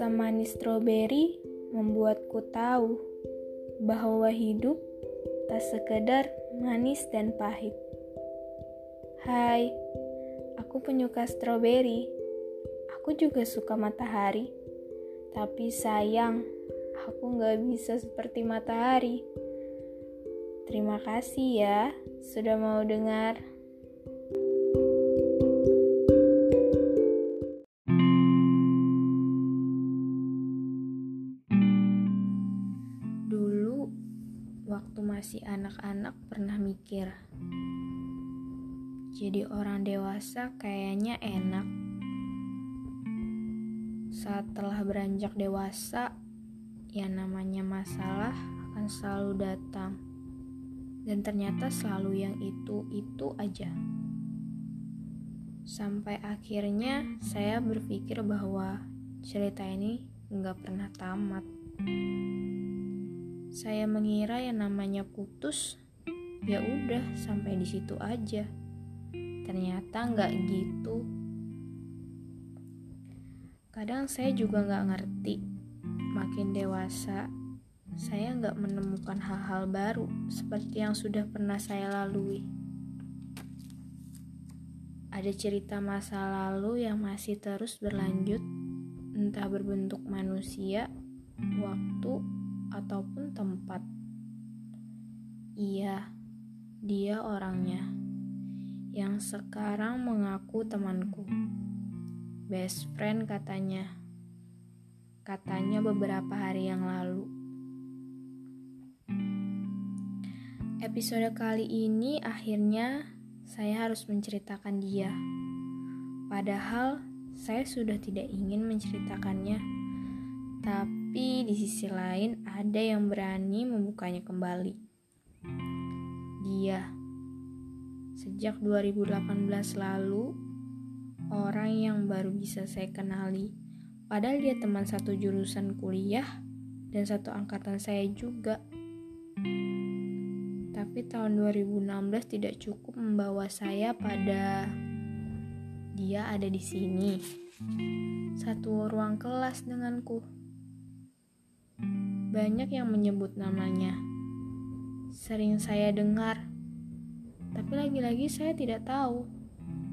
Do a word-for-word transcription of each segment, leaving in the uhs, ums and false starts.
Rasa manis stroberi membuatku tahu bahwa hidup tak sekedar manis dan pahit. Hai, aku penyuka stroberi. Aku juga suka matahari. Tapi sayang, aku gak bisa seperti matahari. Terima kasih ya sudah mau dengar. Dulu, waktu masih anak-anak pernah mikir, jadi orang dewasa kayaknya enak. Saat telah beranjak dewasa, yang namanya masalah akan selalu datang. Dan ternyata selalu yang itu-itu aja. Sampai akhirnya saya berpikir bahwa cerita ini gak pernah tamat. Saya mengira yang namanya putus, ya udah sampai di situ aja. Ternyata gak gitu. Kadang saya juga gak ngerti. Makin dewasa, saya gak menemukan hal-hal baru seperti yang sudah pernah saya lalui. Ada cerita masa lalu yang masih terus berlanjut, entah berbentuk manusia, waktu, ataupun tempat. Iya, dia orangnya yang sekarang mengaku temanku, best friend katanya katanya beberapa hari yang lalu. Episode kali ini akhirnya saya harus menceritakan dia, padahal saya sudah tidak ingin menceritakannya, tapi di sisi lain ada yang berani membukanya kembali. Dia sejak dua ribu delapan belas lalu, orang yang baru bisa saya kenali. Padahal dia teman satu jurusan kuliah dan satu angkatan saya juga. Tapi tahun dua ribu enam belas tidak cukup membawa saya pada dia ada di sini. Satu ruang kelas denganku. Banyak yang menyebut namanya. Sering saya dengar. Tapi lagi-lagi saya tidak tahu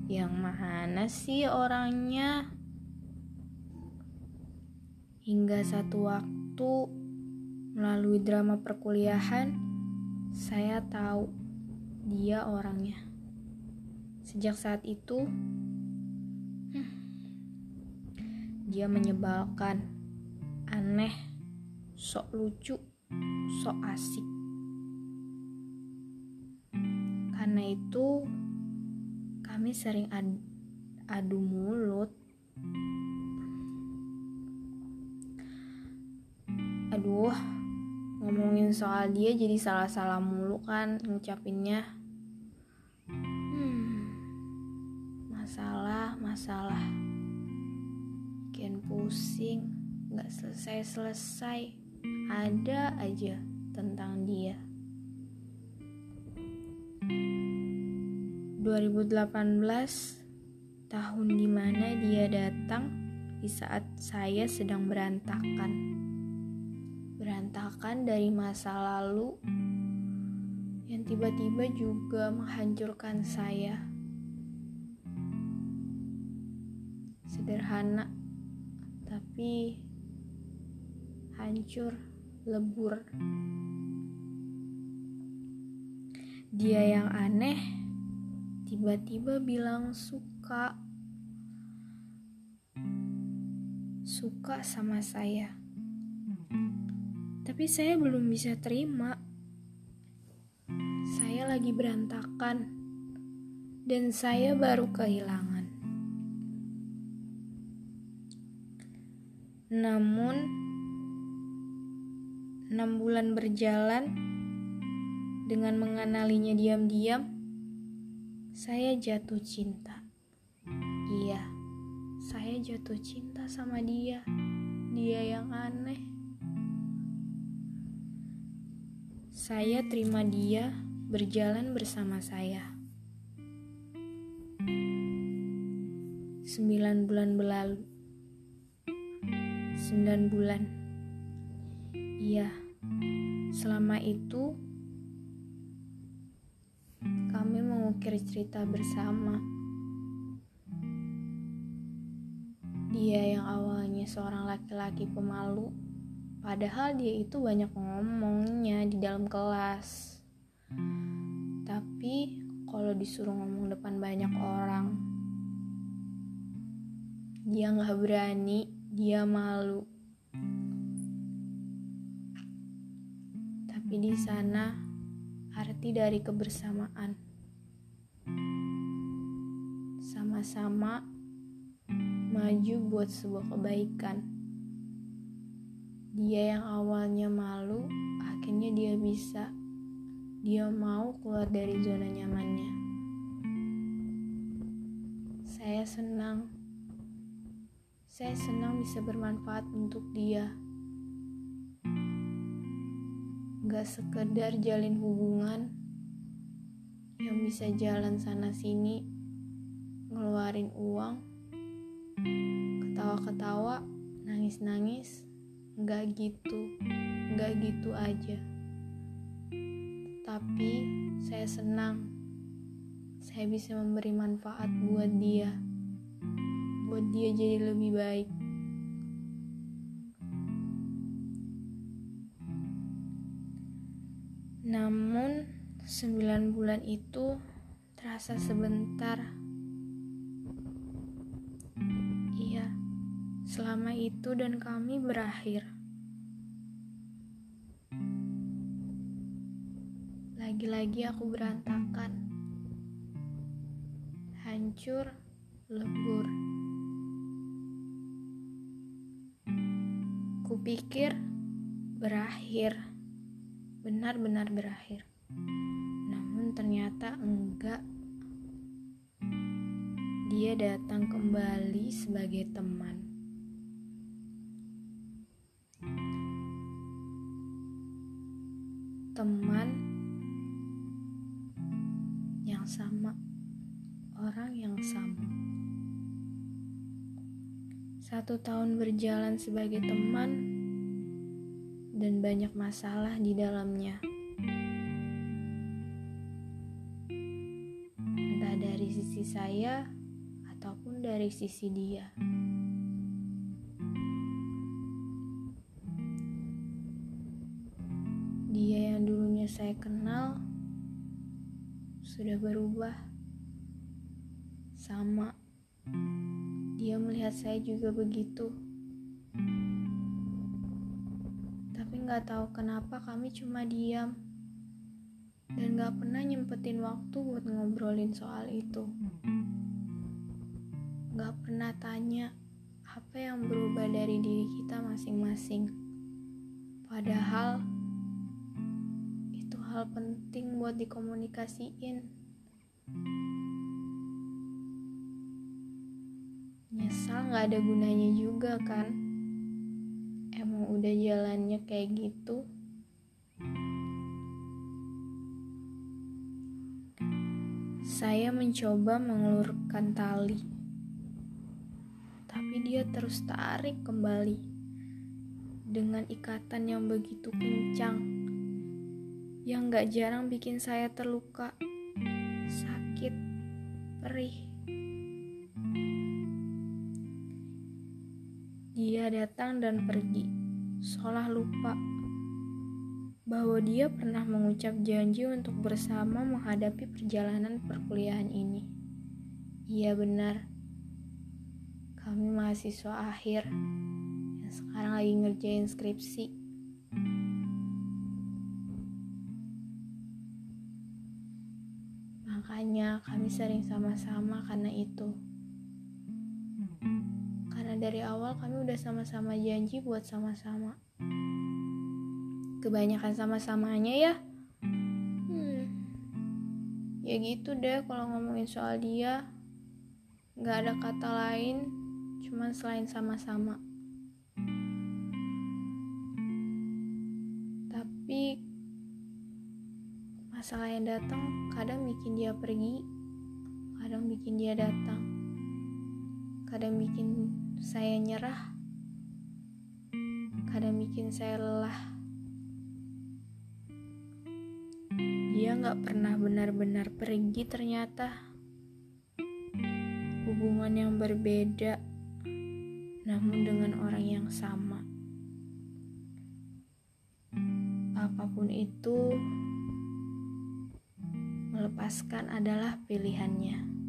yang mana sih orangnya. Hingga satu waktu, melalui drama perkuliahan, saya tahu dia orangnya. Sejak saat itu, hmm, dia menyebalkan, aneh, sok lucu, sok asik. Karena itu, kami sering adu, adu mulut. Aduh, ngomongin soal dia jadi salah-salah mulu kan ngucapinnya. Hmm, masalah, masalah. Bikin pusing, gak selesai-selesai. Ada aja tentang dia. dua ribu delapan belas, tahun dimana dia datang di saat saya sedang berantakan berantakan dari masa lalu yang tiba-tiba juga menghancurkan saya. Sederhana, tapi hancur lebur. Dia yang aneh tiba-tiba bilang suka suka sama saya, tapi saya belum bisa terima. Saya lagi berantakan dan saya baru kehilangan. Namun enam bulan berjalan dengan mengenalinya diam-diam, saya jatuh cinta. Iya, saya jatuh cinta sama dia. Dia yang aneh. Saya terima dia berjalan bersama saya. Sembilan bulan berlalu. sembilan bulan. Iya, selama itu kami mengukir cerita bersama. Dia yang awalnya seorang laki-laki pemalu, padahal dia itu banyak ngomongnya di dalam kelas. Tapi kalau disuruh ngomong depan banyak orang, dia gak berani, dia malu. Tapi di sana arti dari kebersamaan. Sama-sama maju buat sebuah kebaikan. Dia yang awalnya malu, akhirnya dia bisa. Dia mau keluar dari zona nyamannya. Saya senang. Saya senang bisa bermanfaat untuk dia. Gak sekedar jalin hubungan yang bisa jalan sana-sini, ngeluarin uang, ketawa-ketawa, nangis-nangis. Gak gitu, gak gitu aja. Tapi saya senang. Saya bisa memberi manfaat buat dia. Buat dia jadi lebih baik. Namun sembilan bulan itu terasa sebentar. Iya, selama itu dan kami berakhir. Lagi-lagi aku berantakan. Hancur, lebur. Kupikir berakhir, benar-benar berakhir. Namun ternyata enggak. Dia datang kembali sebagai teman. Teman yang sama, orang yang sama. Satu tahun berjalan sebagai teman dan banyak masalah di dalamnya. Entah dari sisi saya ataupun dari sisi dia. Dia yang dulunya saya kenal sudah berubah. Sama. Dia melihat saya juga begitu. Tapi gak tahu kenapa kami cuma diam. Dan gak pernah nyempetin waktu buat ngobrolin soal itu. Gak pernah tanya apa yang berubah dari diri kita masing-masing. Padahal itu hal penting buat dikomunikasiin. Nyesal gak ada gunanya juga kan. Emang udah jalannya kayak gitu. Saya mencoba mengelurkan tali, tapi dia terus tarik kembali dengan ikatan yang begitu kencang, yang gak jarang bikin saya terluka, sakit, perih. Dia datang dan pergi, seolah lupa bahwa dia pernah mengucap janji untuk bersama menghadapi perjalanan perkuliahan ini. Iya benar, kami mahasiswa akhir yang sekarang lagi ngerjain skripsi. Makanya kami sering sama-sama karena itu. Dari awal kami udah sama-sama janji buat sama-sama. Kebanyakan sama-samanya ya. Hmm. Ya gitu deh kalau ngomongin soal dia. Gak ada kata lain, cuman selain sama-sama. Tapi masalah yang datang kadang bikin dia pergi, kadang bikin dia datang, kadang bikin saya nyerah, kadang bikin saya lelah. Dia gak pernah benar-benar pergi ternyata. Hubungan yang berbeda, namun dengan orang yang sama. Apapun itu, melepaskan adalah pilihannya.